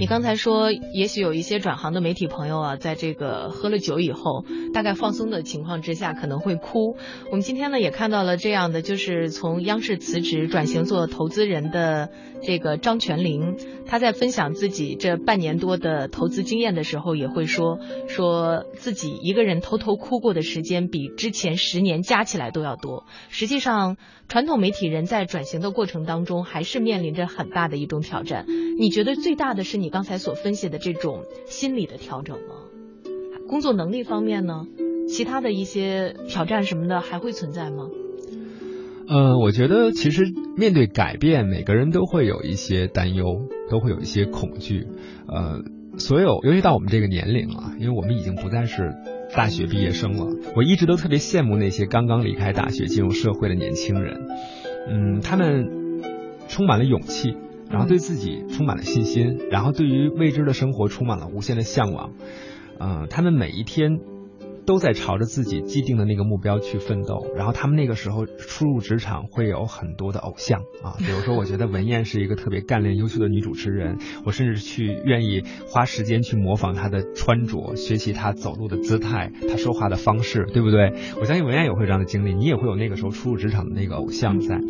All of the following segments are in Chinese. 你刚才说也许有一些转行的媒体朋友啊，在这个喝了酒以后大概放松的情况之下可能会哭。我们今天呢也看到了这样的，就是从央视辞职转型做投资人的这个张泉灵，他在分享自己这半年多的投资经验的时候也会说自己一个人偷偷哭过的时间比之前10年加起来都要多。实际上传统媒体人在转型的过程当中还是面临着很大的一种挑战，你觉得最大的是你刚才所分析的这种心理的调整吗？工作能力方面呢，其他的一些挑战什么的还会存在吗？我觉得其实面对改变，每个人都会有一些担忧，都会有一些恐惧。所有，尤其到我们这个年龄啊，因为我们已经不再是大学毕业生了，我一直都特别羡慕那些刚刚离开大学进入社会的年轻人。他们充满了勇气，然后对自己充满了信心，然后对于未知的生活充满了无限的向往。他们每一天都在朝着自己既定的那个目标去奋斗，然后他们那个时候初入职场会有很多的偶像啊，比如说我觉得文燕是一个特别干练优秀的女主持人，我甚至去愿意花时间去模仿她的穿着，学习她走路的姿态，她说话的方式，对不对？我相信文燕也会有这样的经历，你也会有那个时候初入职场的那个偶像在。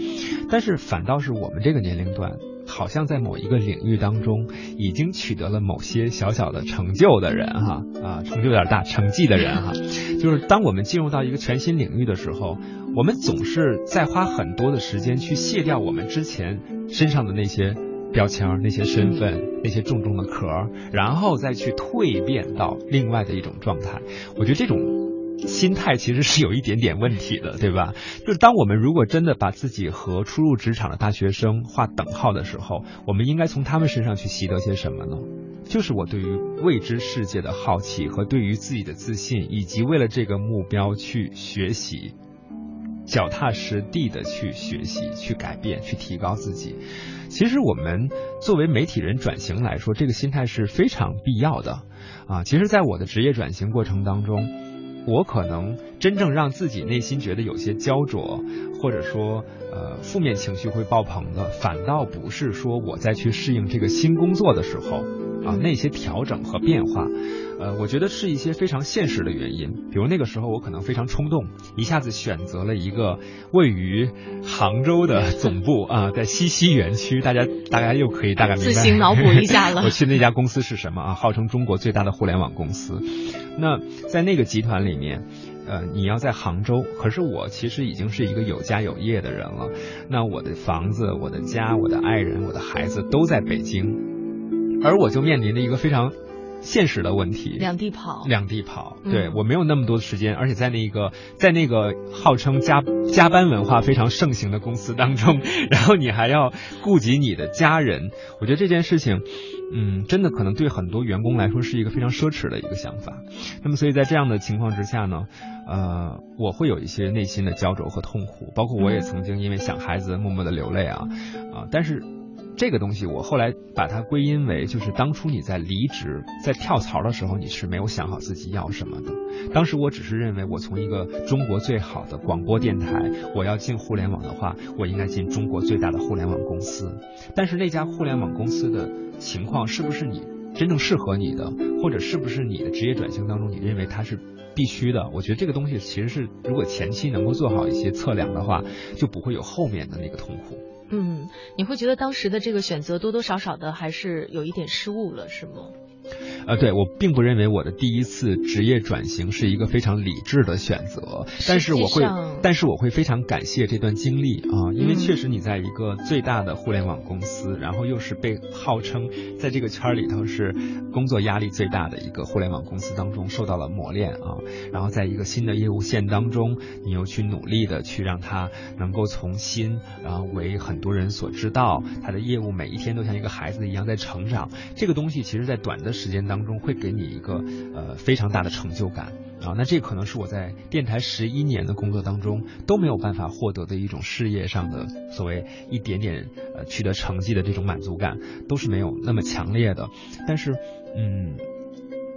但是反倒是我们这个年龄段，好像在某一个领域当中已经取得了某些小小的成就的人成就有点大，成绩的人就是当我们进入到一个全新领域的时候，我们总是在花很多的时间去卸掉我们之前身上的那些标签，那些身份，那些重重的壳，然后再去蜕变到另外的一种状态。我觉得这种心态其实是有一点点问题的，对吧？就是当我们如果真的把自己和初入职场的大学生画等号的时候，我们应该从他们身上去习得些什么呢？就是我对于未知世界的好奇和对于自己的自信，以及为了这个目标去学习，脚踏实地的去学习，去改变，去提高自己。其实我们作为媒体人转型来说，这个心态是非常必要的其实在我的职业转型过程当中，我可能真正让自己内心觉得有些焦灼，或者说负面情绪会爆棚的，反倒不是说我在去适应这个新工作的时候那些调整和变化，我觉得是一些非常现实的原因。比如那个时候我可能非常冲动，一下子选择了一个位于杭州的总部在西溪园区，大家大概又可以大概明白自行脑补一下了我去那家公司是什么号称中国最大的互联网公司。那在那个集团里面你要在杭州，可是我其实已经是一个有家有业的人了，那我的房子，我的家，我的爱人，我的孩子都在北京，而我就面临了一个非常现实的问题，两地跑。对，我没有那么多的时间，而且在那个号称加班文化非常盛行的公司当中，然后你还要顾及你的家人。我觉得这件事情真的可能对很多员工来说是一个非常奢侈的一个想法。那么所以在这样的情况之下呢，我会有一些内心的焦灼和痛苦，包括我也曾经因为想孩子默默的流泪但是这个东西我后来把它归因为，就是当初你在离职在跳槽的时候，你是没有想好自己要什么的。当时我只是认为，我从一个中国最好的广播电台，我要进互联网的话，我应该进中国最大的互联网公司。但是那家互联网公司的情况是不是你真正适合你的，或者是不是你的职业转型当中你认为它是必须的，我觉得这个东西其实是，如果前期能够做好一些测量的话，就不会有后面的那个痛苦。你会觉得当时的这个选择多多少少的还是有一点失误了，是吗？对，我并不认为我的第一次职业转型是一个非常理智的选择，但是我会非常感谢这段经历因为确实你在一个最大的互联网公司，然后又是被号称在这个圈里头是工作压力最大的一个互联网公司当中受到了磨练然后在一个新的业务线当中，你又去努力的去让它能够从新为很多人所知道，它的业务每一天都像一个孩子一样在成长。这个东西其实在短的时间当中会给你一个非常大的成就感那这可能是我在电台11年的工作当中都没有办法获得的一种事业上的所谓一点点取得成绩的这种满足感，都是没有那么强烈的。但是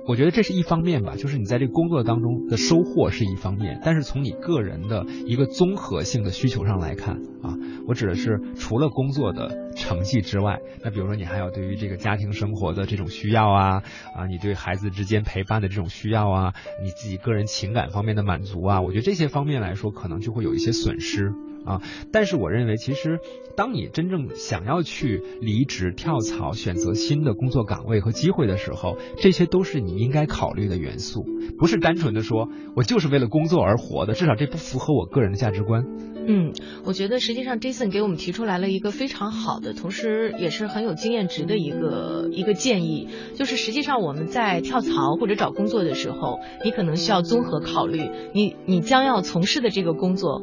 我觉得这是一方面吧，就是你在这个工作当中的收获是一方面，但是从你个人的一个综合性的需求上来看啊，我指的是除了工作的成绩之外，那比如说你还有对于这个家庭生活的这种需要啊，你对孩子之间陪伴的这种需要啊，你自己个人情感方面的满足啊，我觉得这些方面来说可能就会有一些损失啊，但是我认为其实当你真正想要去离职跳槽选择新的工作岗位和机会的时候，这些都是你应该考虑的元素，不是单纯的说我就是为了工作而活的，至少这不符合我个人的价值观。我觉得实际上 Jason 给我们提出来了一个非常好的，同时也是很有经验值的一个建议，就是实际上我们在跳槽或者找工作的时候，你可能需要综合考虑你将要从事的这个工作，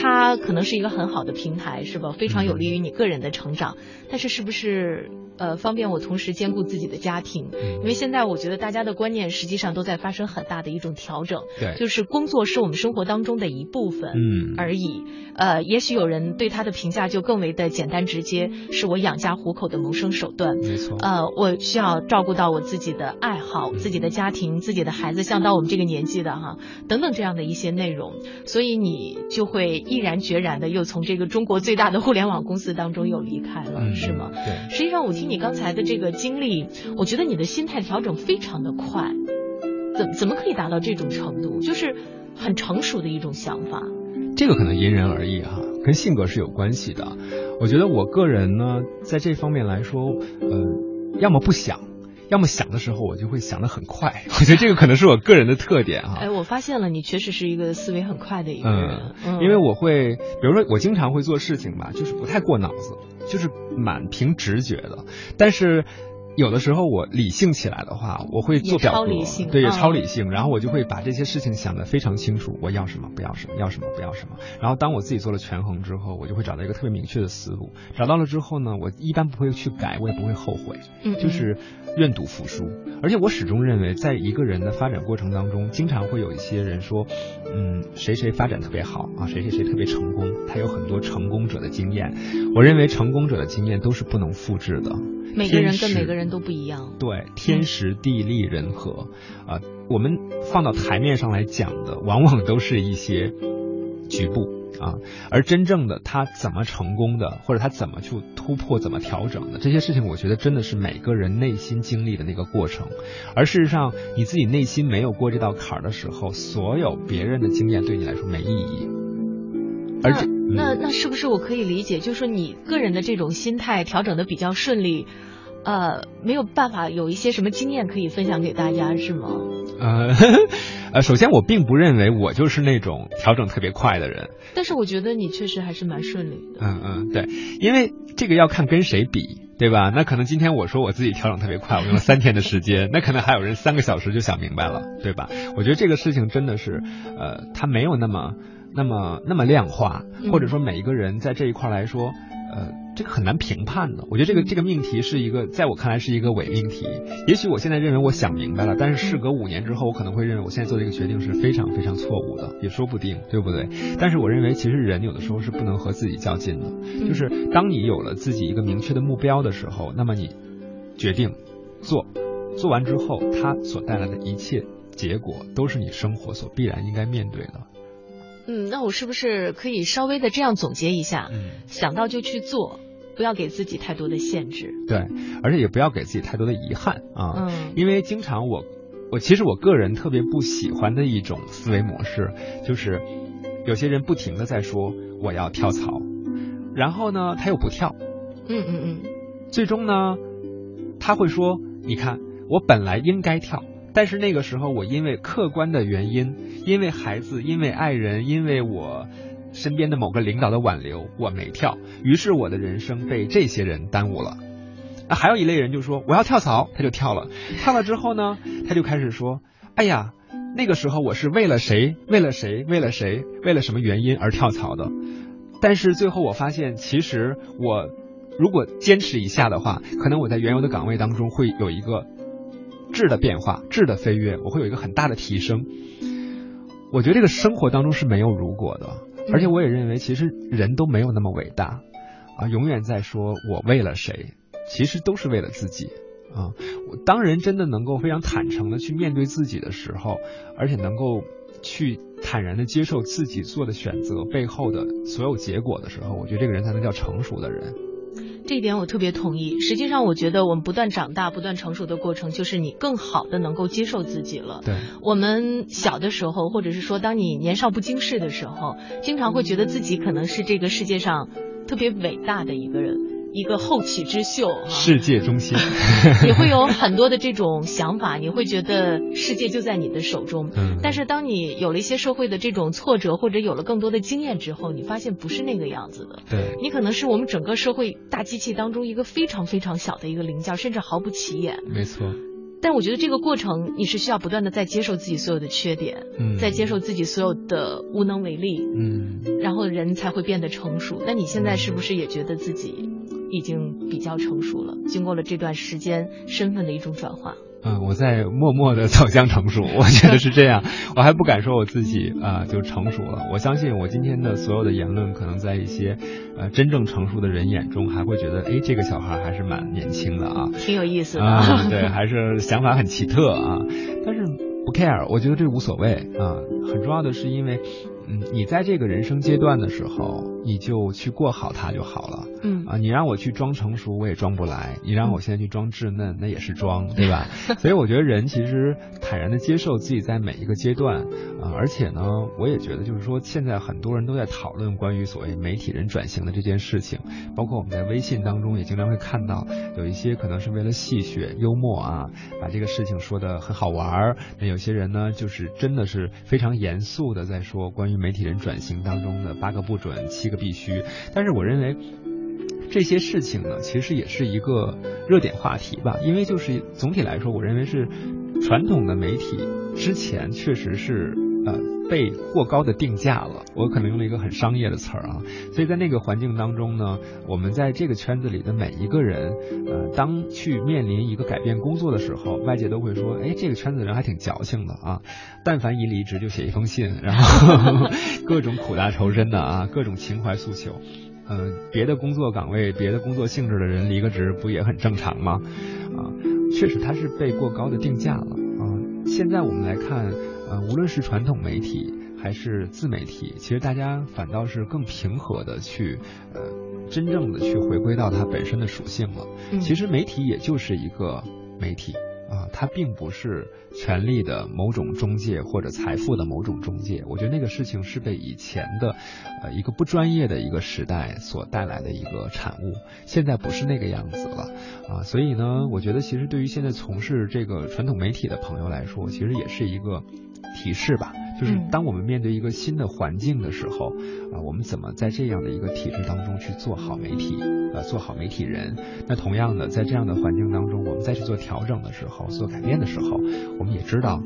它可能是一个很好的平台，是吧？非常有利于你个人的成长，但是是不是方便我同时兼顾自己的家庭？因为现在我觉得大家的观念实际上都在发生很大的一种调整，对，就是工作是我们生活当中的一部分而已。也许有人对他的评价就更为的简单直接，是我养家糊口的谋生手段。没错。我需要照顾到我自己的爱好、自己的家庭、自己的孩子，像到我们这个年纪的哈，等等这样的一些内容，所以你就会毅然决然的又从这个中国最大的互联网公司当中又离开了，是吗？对。实际上我听你刚才的这个经历，我觉得你的心态调整非常的快，怎么可以达到这种程度？就是很成熟的一种想法。这个可能因人而异哈，跟性格是有关系的。我觉得我个人呢，在这方面来说，要么不想，要么想的时候我就会想得很快，我觉得这个可能是我个人的特点哈。我发现了，你确实是一个思维很快的一个人。因为我会，比如说我经常会做事情吧，就是不太过脑子，就是蛮凭直觉的。但是有的时候我理性起来的话，我会做表格，对，也超理性，然后我就会把这些事情想得非常清楚，我要什么不要什么，要什么不要什么。然后当我自己做了权衡之后，我就会找到一个特别明确的思路，找到了之后呢，我一般不会去改，我也不会后悔，就是愿赌服输。而且我始终认为，在一个人的发展过程当中，经常会有一些人说谁谁发展特别好啊，谁谁谁特别成功，他有很多成功者的经验。我认为成功者的经验都是不能复制的，每个人跟每个人都不一样，对，天时地利人和啊，我们放到台面上来讲的往往都是一些局部啊，而真正的他怎么成功的，或者他怎么去突破、怎么调整的这些事情，我觉得真的是每个人内心经历的那个过程。而事实上，你自己内心没有过这道坎儿的时候，所有别人的经验对你来说没意义。而且那是不是我可以理解，就是说你个人的这种心态调整的比较顺利，没有办法有一些什么经验可以分享给大家，是吗？首先我并不认为我就是那种调整特别快的人，但是我觉得你确实还是蛮顺利的。对，因为这个要看跟谁比，对吧？那可能今天我说我自己调整特别快，我用了3天的时间，那可能还有人3个小时就想明白了，对吧？我觉得这个事情真的是，它没有那么量化，或者说每一个人在这一块来说，这个很难评判的。我觉得这个命题是一个，在我看来是一个伪命题。也许我现在认为我想明白了，但是事隔5年之后，我可能会认为我现在做这个决定是非常非常错误的，也说不定，对不对？但是我认为其实人有的时候是不能和自己较劲的，就是当你有了自己一个明确的目标的时候，那么你决定做完之后，它所带来的一切结果都是你生活所必然应该面对的。那我是不是可以稍微的这样总结一下，想到就去做，不要给自己太多的限制。对，而且也不要给自己太多的遗憾啊。因为经常我其实我个人特别不喜欢的一种思维模式，就是有些人不停的在说我要跳槽，然后呢他又不跳，最终呢他会说，你看我本来应该跳，但是那个时候我因为客观的原因，因为孩子，因为爱人，因为我身边的某个领导的挽留，我没跳，于是我的人生被这些人耽误了。还有一类人就说我要跳槽，他就跳了之后呢，他就开始说，哎呀，那个时候我是为了谁为了谁为了谁为了什么原因而跳槽的，但是最后我发现其实我如果坚持一下的话，可能我在原有的岗位当中会有一个质的变化，质的飞跃，我会有一个很大的提升。我觉得这个生活当中是没有如果的，而且我也认为其实人都没有那么伟大啊，永远在说我为了谁，其实都是为了自己。啊，我当人真的能够非常坦诚的去面对自己的时候，而且能够去坦然的接受自己做的选择背后的所有结果的时候，我觉得这个人才能叫成熟的人。这一点我特别同意。实际上我觉得我们不断长大不断成熟的过程，就是你更好的能够接受自己了。对，我们小的时候，或者是说当你年少不经事的时候，经常会觉得自己可能是这个世界上特别伟大的一个人，一个后起之秀，世界中心也会有很多的这种想法，你会觉得世界就在你的手中。但是当你有了一些社会的这种挫折，或者有了更多的经验之后，你发现不是那个样子的。对，你可能是我们整个社会大机器当中一个非常非常小的一个零件，甚至毫不起眼。没错。但我觉得这个过程你是需要不断的在接受自己所有的缺点，在接受自己所有的无能为力，然后人才会变得成熟。那你现在是不是也觉得自己已经比较成熟了，经过了这段时间身份的一种转化？我在默默的走向成熟，我觉得是这样。我还不敢说我自己就成熟了。我相信我今天的所有的言论，可能在一些真正成熟的人眼中，还会觉得这个小孩还是蛮年轻的啊，挺有意思的对，还是想法很奇特啊。但是不 care， 我觉得这无所谓啊。很重要的是因为你在这个人生阶段的时候，你就去过好它就好了。你让我去装成熟我也装不来，你让我现在去装稚嫩那也是装，对吧？所以我觉得人其实坦然的接受自己在每一个阶段而且呢，我也觉得就是说现在很多人都在讨论关于所谓媒体人转型的这件事情，包括我们在微信当中也经常会看到有一些可能是为了戏谑幽默啊，把这个事情说得很好玩，那有些人呢就是真的是非常严肃的在说关于媒体人转型当中的8个不准7个必须，但是我认为这些事情呢，其实也是一个热点话题吧，因为就是总体来说，我认为是传统的媒体之前确实是被过高的定价了，我可能用了一个很商业的词啊，所以在那个环境当中呢，我们在这个圈子里的每一个人当去面临一个改变工作的时候，外界都会说这个圈子的人还挺矫情的啊，但凡一离职就写一封信，然后各种苦大仇深的啊，各种情怀诉求。别的工作岗位别的工作性质的人离个职不也很正常吗？确实它是被过高的定价了现在我们来看无论是传统媒体还是自媒体，其实大家反倒是更平和的去真正的去回归到它本身的属性了。其实媒体也就是一个媒体它并不是权力的某种中介或者财富的某种中介，我觉得那个事情是被以前的一个不专业的一个时代所带来的一个产物，现在不是那个样子了所以呢，我觉得其实对于现在从事这个传统媒体的朋友来说，其实也是一个提示吧，就是当我们面对一个新的环境的时候我们怎么在这样的一个体制当中去做好媒体做好媒体人。那同样的在这样的环境当中，我们再去做调整的时候，做改变的时候，我们也知道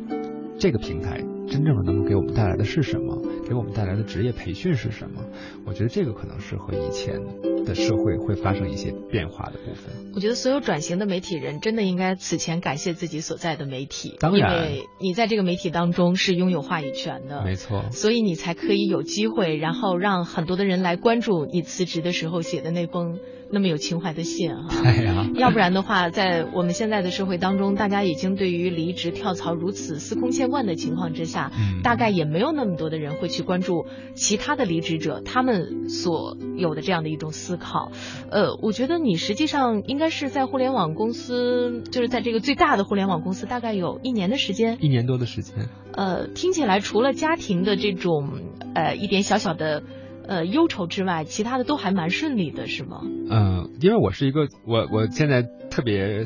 这个平台真正的能够给我们带来的是什么，给我们带来的职业培训是什么。我觉得这个可能是和以前的社会会发生一些变化的部分。我觉得所有转型的媒体人真的应该此前感谢自己所在的媒体，当然，因为你在这个媒体当中是拥有话语权的，没错，所以你才可以有机会，然后让很多的人来关注你辞职的时候写的那封那么有情怀的信要不然的话，在我们现在的社会当中，大家已经对于离职跳槽如此司空见惯的情况之下大概也没有那么多的人会去关注其他的离职者他们所有的这样的一种思考。我觉得你实际上应该是在互联网公司，就是在这个最大的互联网公司大概有1年的时间，1年多的时间。听起来除了家庭的这种一点小小的忧愁之外，其他的都还蛮顺利的，是吗？因为我是一个，我现在特别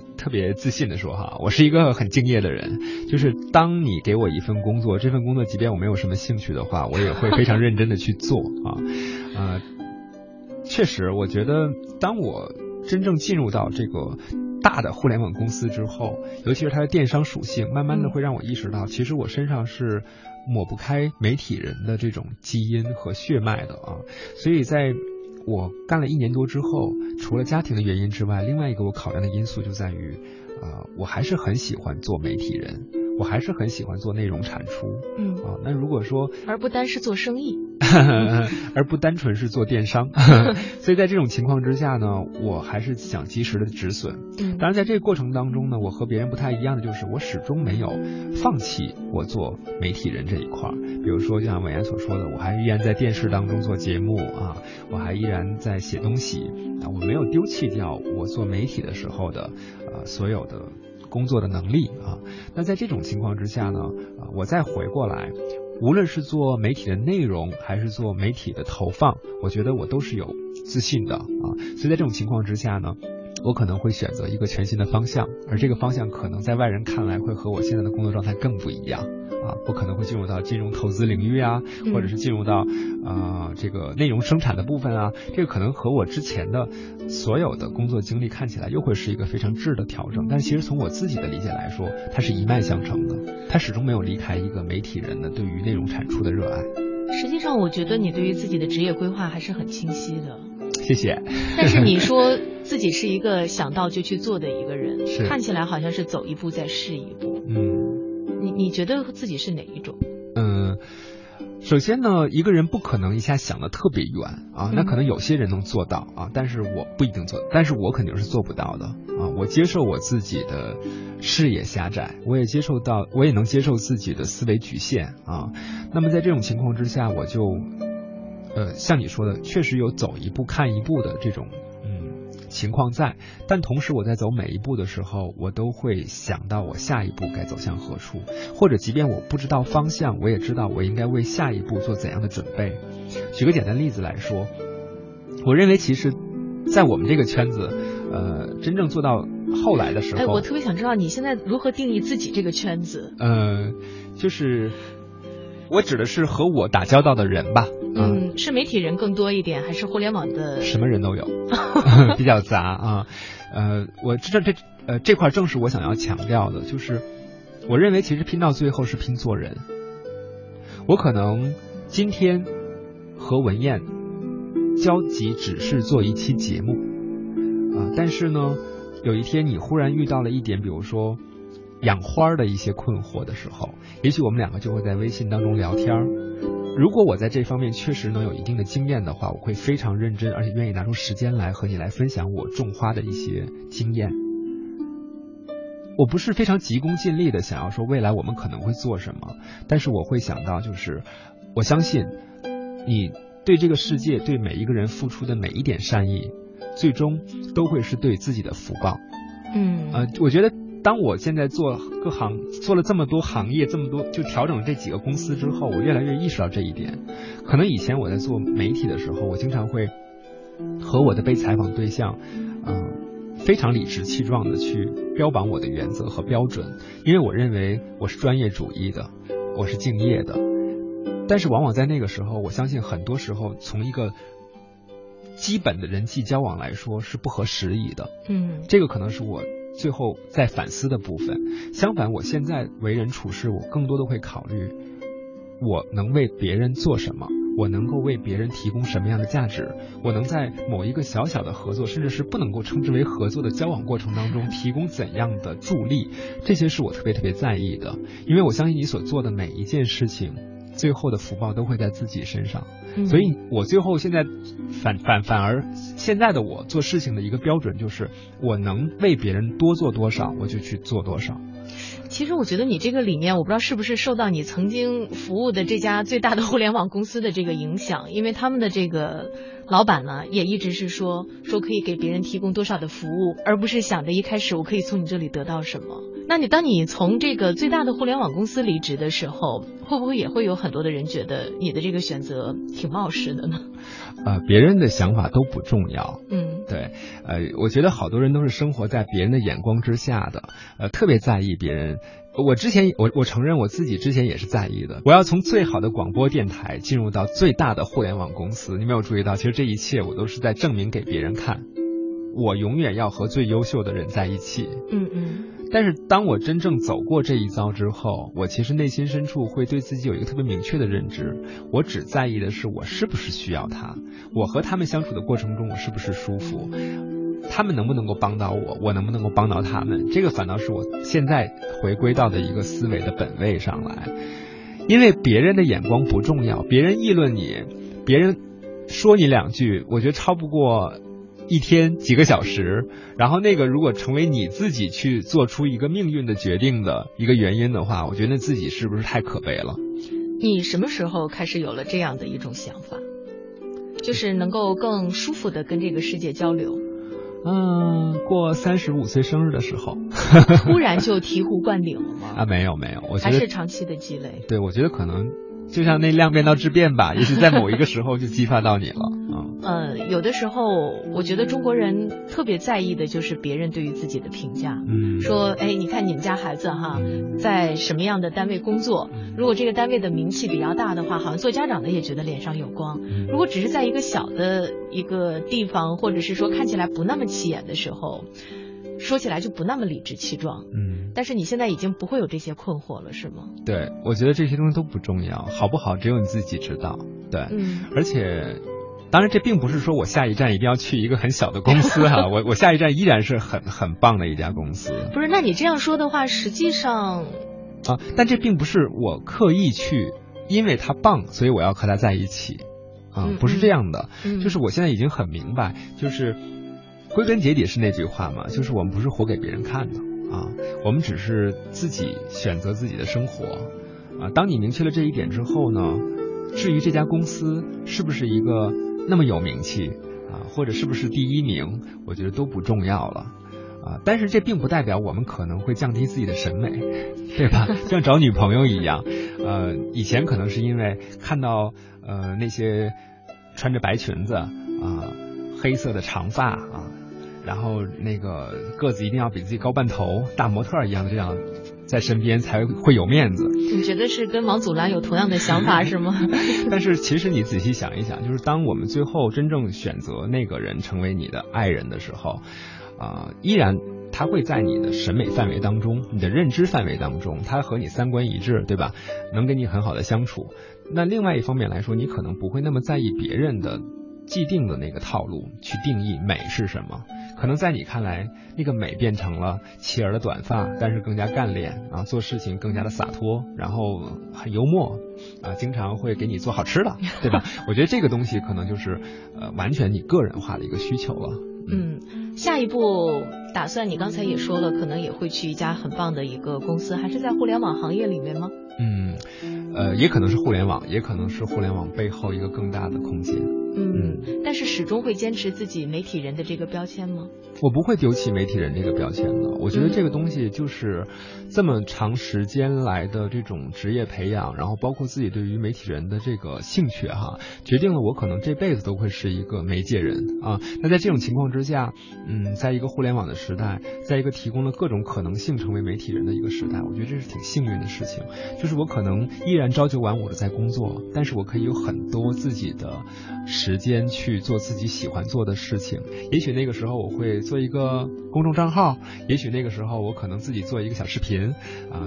自信的说我是一个很敬业的人，就是当你给我一份工作，这份工作即便我没有什么兴趣的话，我也会非常认真的去做确实我觉得当我真正进入到这个大的互联网公司之后，尤其是它的电商属性，慢慢的会让我意识到其实我身上是抹不开媒体人的这种基因和血脉的所以在我干了1年多之后，除了家庭的原因之外，另外一个我考量的因素就在于我还是很喜欢做媒体人，我还是很喜欢做内容产出那如果说而不单是做生意而不单纯是做电商。所以在这种情况之下呢，我还是想及时的止损。当然在这个过程当中呢，我和别人不太一样的就是我始终没有放弃我做媒体人这一块。比如说就像伟安所说的，我还依然在电视当中做节目啊，我还依然在写东西啊，我没有丢弃掉我做媒体的时候的所有的工作的能力啊。那在这种情况之下呢，我再回过来，无论是做媒体的内容还是做媒体的投放，我觉得我都是有自信的啊。所以在这种情况之下呢，我可能会选择一个全新的方向，而这个方向可能在外人看来会和我现在的工作状态更不一样啊。我可能会进入到金融投资领域啊，或者是进入到这个内容生产的部分啊，这个可能和我之前的所有的工作经历看起来又会是一个非常质的调整。但其实从我自己的理解来说，它是一脉相承的，它始终没有离开一个媒体人的对于内容产出的热爱。实际上我觉得你对于自己的职业规划还是很清晰的。谢谢。但是你说自己是一个想到就去做的一个人，看起来好像是走一步再试一步。你觉得自己是哪一种？首先呢，一个人不可能一下想得特别远啊，那可能有些人能做到啊，但是我不一定做，但是我肯定是做不到的啊。我接受我自己的视野狭窄，我也能接受自己的思维局限啊。那么在这种情况之下，我就像你说的，确实有走一步看一步的这种情况在，但同时我在走每一步的时候，我都会想到我下一步该走向何处，或者即便我不知道方向，我也知道我应该为下一步做怎样的准备。举个简单例子来说，我认为其实在我们这个圈子真正做到后来的时候，我特别想知道你现在如何定义自己这个圈子。就是我指的是和我打交道的人吧。是媒体人更多一点，还是互联网的？什么人都有，比较杂啊。我这块正是我想要强调的，就是我认为其实拼到最后是拼做人。我可能今天和文燕交集只是做一期节目啊，但是呢，有一天你忽然遇到了一点，比如说养花的一些困惑的时候，也许我们两个就会在微信当中聊天。如果我在这方面确实能有一定的经验的话，我会非常认真，而且愿意拿出时间来和你来分享我种花的一些经验。我不是非常急功近利的想要说未来我们可能会做什么，但是我会想到，就是我相信你对这个世界对每一个人付出的每一点善意，最终都会是对自己的福报。我觉得当我现在做了这么多行业，这么多就调整这几个公司之后，我越来越意识到这一点。可能以前我在做媒体的时候，我经常会和我的被采访对象非常理直气壮的去标榜我的原则和标准，因为我认为我是专业主义的，我是敬业的。但是往往在那个时候，我相信很多时候从一个基本的人际交往来说是不合时宜的。这个可能是我最后在反思的部分。相反，我现在为人处事，我更多的会考虑我能为别人做什么，我能够为别人提供什么样的价值，我能在某一个小小的合作，甚至是不能够称之为合作的交往过程当中提供怎样的助力。这些是我特别特别在意的，因为我相信你所做的每一件事情，最后的福报都会在自己身上。所以我最后现在反而现在的我做事情的一个标准，就是我能为别人多做多少，我就去做多少。其实我觉得你这个理念，我不知道是不是受到你曾经服务的这家最大的互联网公司的这个影响，因为他们的这个老板呢，也一直是说可以给别人提供多少的服务，而不是想着一开始我可以从你这里得到什么。那你当你从这个最大的互联网公司离职的时候，会不会也会有很多的人觉得你的这个选择挺冒失的呢？别人的想法都不重要。对，我觉得好多人都是生活在别人的眼光之下的，特别在意别人。我承认我自己之前也是在意的，我要从最好的广播电台进入到最大的互联网公司。你没有注意到，其实这一切我都是在证明给别人看，我永远要和最优秀的人在一起。但是当我真正走过这一遭之后，我其实内心深处会对自己有一个特别明确的认知，我只在意的是我是不是需要他，我和他们相处的过程中我是不是舒服，他们能不能够帮到我，我能不能够帮到他们。这个反倒是我现在回归到的一个思维的本位上来。因为别人的眼光不重要，别人议论你，别人说你两句，我觉得超不过一天几个小时，然后那个如果成为你自己去做出一个命运的决定的一个原因的话，我觉得自己是不是太可悲了。你什么时候开始有了这样的一种想法，就是能够更舒服的跟这个世界交流？过35岁生日的时候。突然就醍醐灌顶了吗？啊，没有，我觉得还是长期的积累。对，我觉得可能就像那量变到质变吧，也许在某一个时候就激发到你了。有的时候我觉得中国人特别在意的就是别人对于自己的评价，说你看你们家孩子哈，在什么样的单位工作，如果这个单位的名气比较大的话，好像做家长的也觉得脸上有光，如果只是在一个小的一个地方，或者是说看起来不那么起眼的时候，说起来就不那么理直气壮。但是你现在已经不会有这些困惑了，是吗？对，我觉得这些东西都不重要，好不好只有你自己知道。对，而且当然这并不是说我下一站一定要去一个很小的公司哈，我下一站依然是很棒的一家公司。不是，那你这样说的话，实际上啊，但这并不是我刻意去，因为它棒，所以我要和它在一起啊，不是这样的。就是我现在已经很明白，就是归根结底是那句话嘛，就是我们不是活给别人看的啊，我们只是自己选择自己的生活啊。当你明确了这一点之后呢，至于这家公司是不是一个那么有名气啊，或者是不是第一名，我觉得都不重要了啊。但是这并不代表我们可能会降低自己的审美，对吧？像找女朋友一样，以前可能是因为看到那些穿着白裙子啊、黑色的长发啊，然后那个个子一定要比自己高半头，大模特一样的，这样在身边才会有面子。你觉得是跟王祖蓝有同样的想法是吗？但是其实你仔细想一想，就是当我们最后真正选择那个人成为你的爱人的时候依然他会在你的审美范围当中，你的认知范围当中，他和你三观一致，对吧？能跟你很好的相处。那另外一方面来说，你可能不会那么在意别人的既定的那个套路去定义美是什么，可能在你看来那个美变成了齐耳的短发，但是更加干练啊，做事情更加的洒脱，然后很幽默啊，经常会给你做好吃的，对吧？我觉得这个东西可能就是完全你个人化的一个需求了。下一步打算，你刚才也说了，可能也会去一家很棒的一个公司，还是在互联网行业里面吗？也可能是互联网，也可能是互联网背后一个更大的空间。但是始终会坚持自己媒体人的这个标签吗？我不会丢弃媒体人这个标签的，我觉得这个东西就是这么长时间来的这种职业培养，然后包括自己对于媒体人的这个兴趣哈，决定了我可能这辈子都会是一个媒介人啊。那在这种情况之下，在一个互联网的时代，在一个提供了各种可能性成为媒体人的一个时代，我觉得这是挺幸运的事情。就是我可能依然朝九晚五的在工作，但是我可以有很多自己的时间去做自己喜欢做的事情。也许那个时候我会做一个公众账号，也许那个时候我可能自己做一个小视频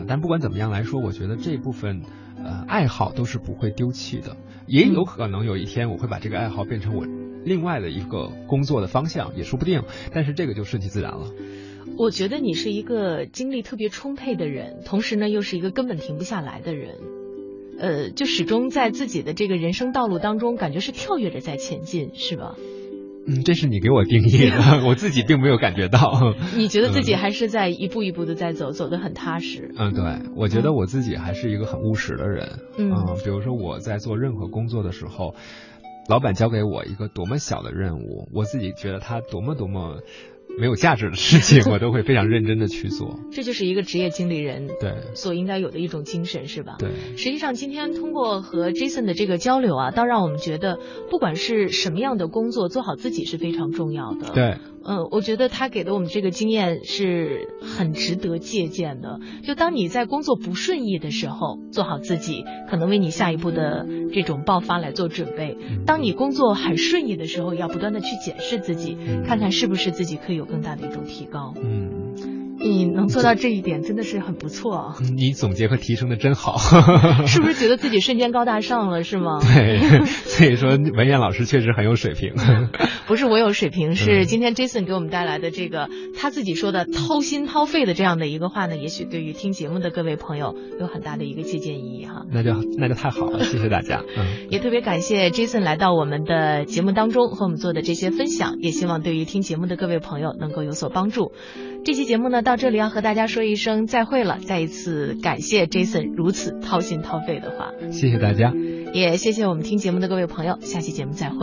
但不管怎么样来说，我觉得这部分爱好都是不会丢弃的。也有可能有一天我会把这个爱好变成我另外的一个工作的方向，也说不定，但是这个就顺其自然了。我觉得你是一个精力特别充沛的人，同时呢又是一个根本停不下来的人，就始终在自己的这个人生道路当中，感觉是跳跃着在前进，是吧？这是你给我定义的，我自己并没有感觉到。你觉得自己还是在一步一步的在走，走得很踏实。对，我觉得我自己还是一个很务实的人。比如说我在做任何工作的时候，老板交给我一个多么小的任务，我自己觉得他多么没有价值的事情，我都会非常认真的去做。这就是一个职业经理人对所应该有的一种精神，是吧？对。实际上今天通过和 Jason 的这个交流倒让我们觉得不管是什么样的工作，做好自己是非常重要的。对。我觉得他给的我们这个经验是很值得借鉴的。就当你在工作不顺意的时候，做好自己，可能为你下一步的这种爆发来做准备。当你工作很顺意的时候，要不断的去检视自己，看看是不是自己可以有更大的一种提高。你能做到这一点真的是很不错啊。你总结和提升的真好。是不是觉得自己瞬间高大上了是吗？对，所以说文艳老师确实很有水平。不是我有水平，是今天 Jason 给我们带来的这个他自己说的掏心掏肺的这样的一个话呢，也许对于听节目的各位朋友有很大的一个借鉴意义哈。那就太好了，谢谢大家。也特别感谢 Jason 来到我们的节目当中和我们做的这些分享，也希望对于听节目的各位朋友能够有所帮助。这期节目呢到这里要和大家说一声再会了，再一次感谢 Jason 如此掏心掏肺的话，谢谢大家，也谢谢我们听节目的各位朋友，下期节目再会。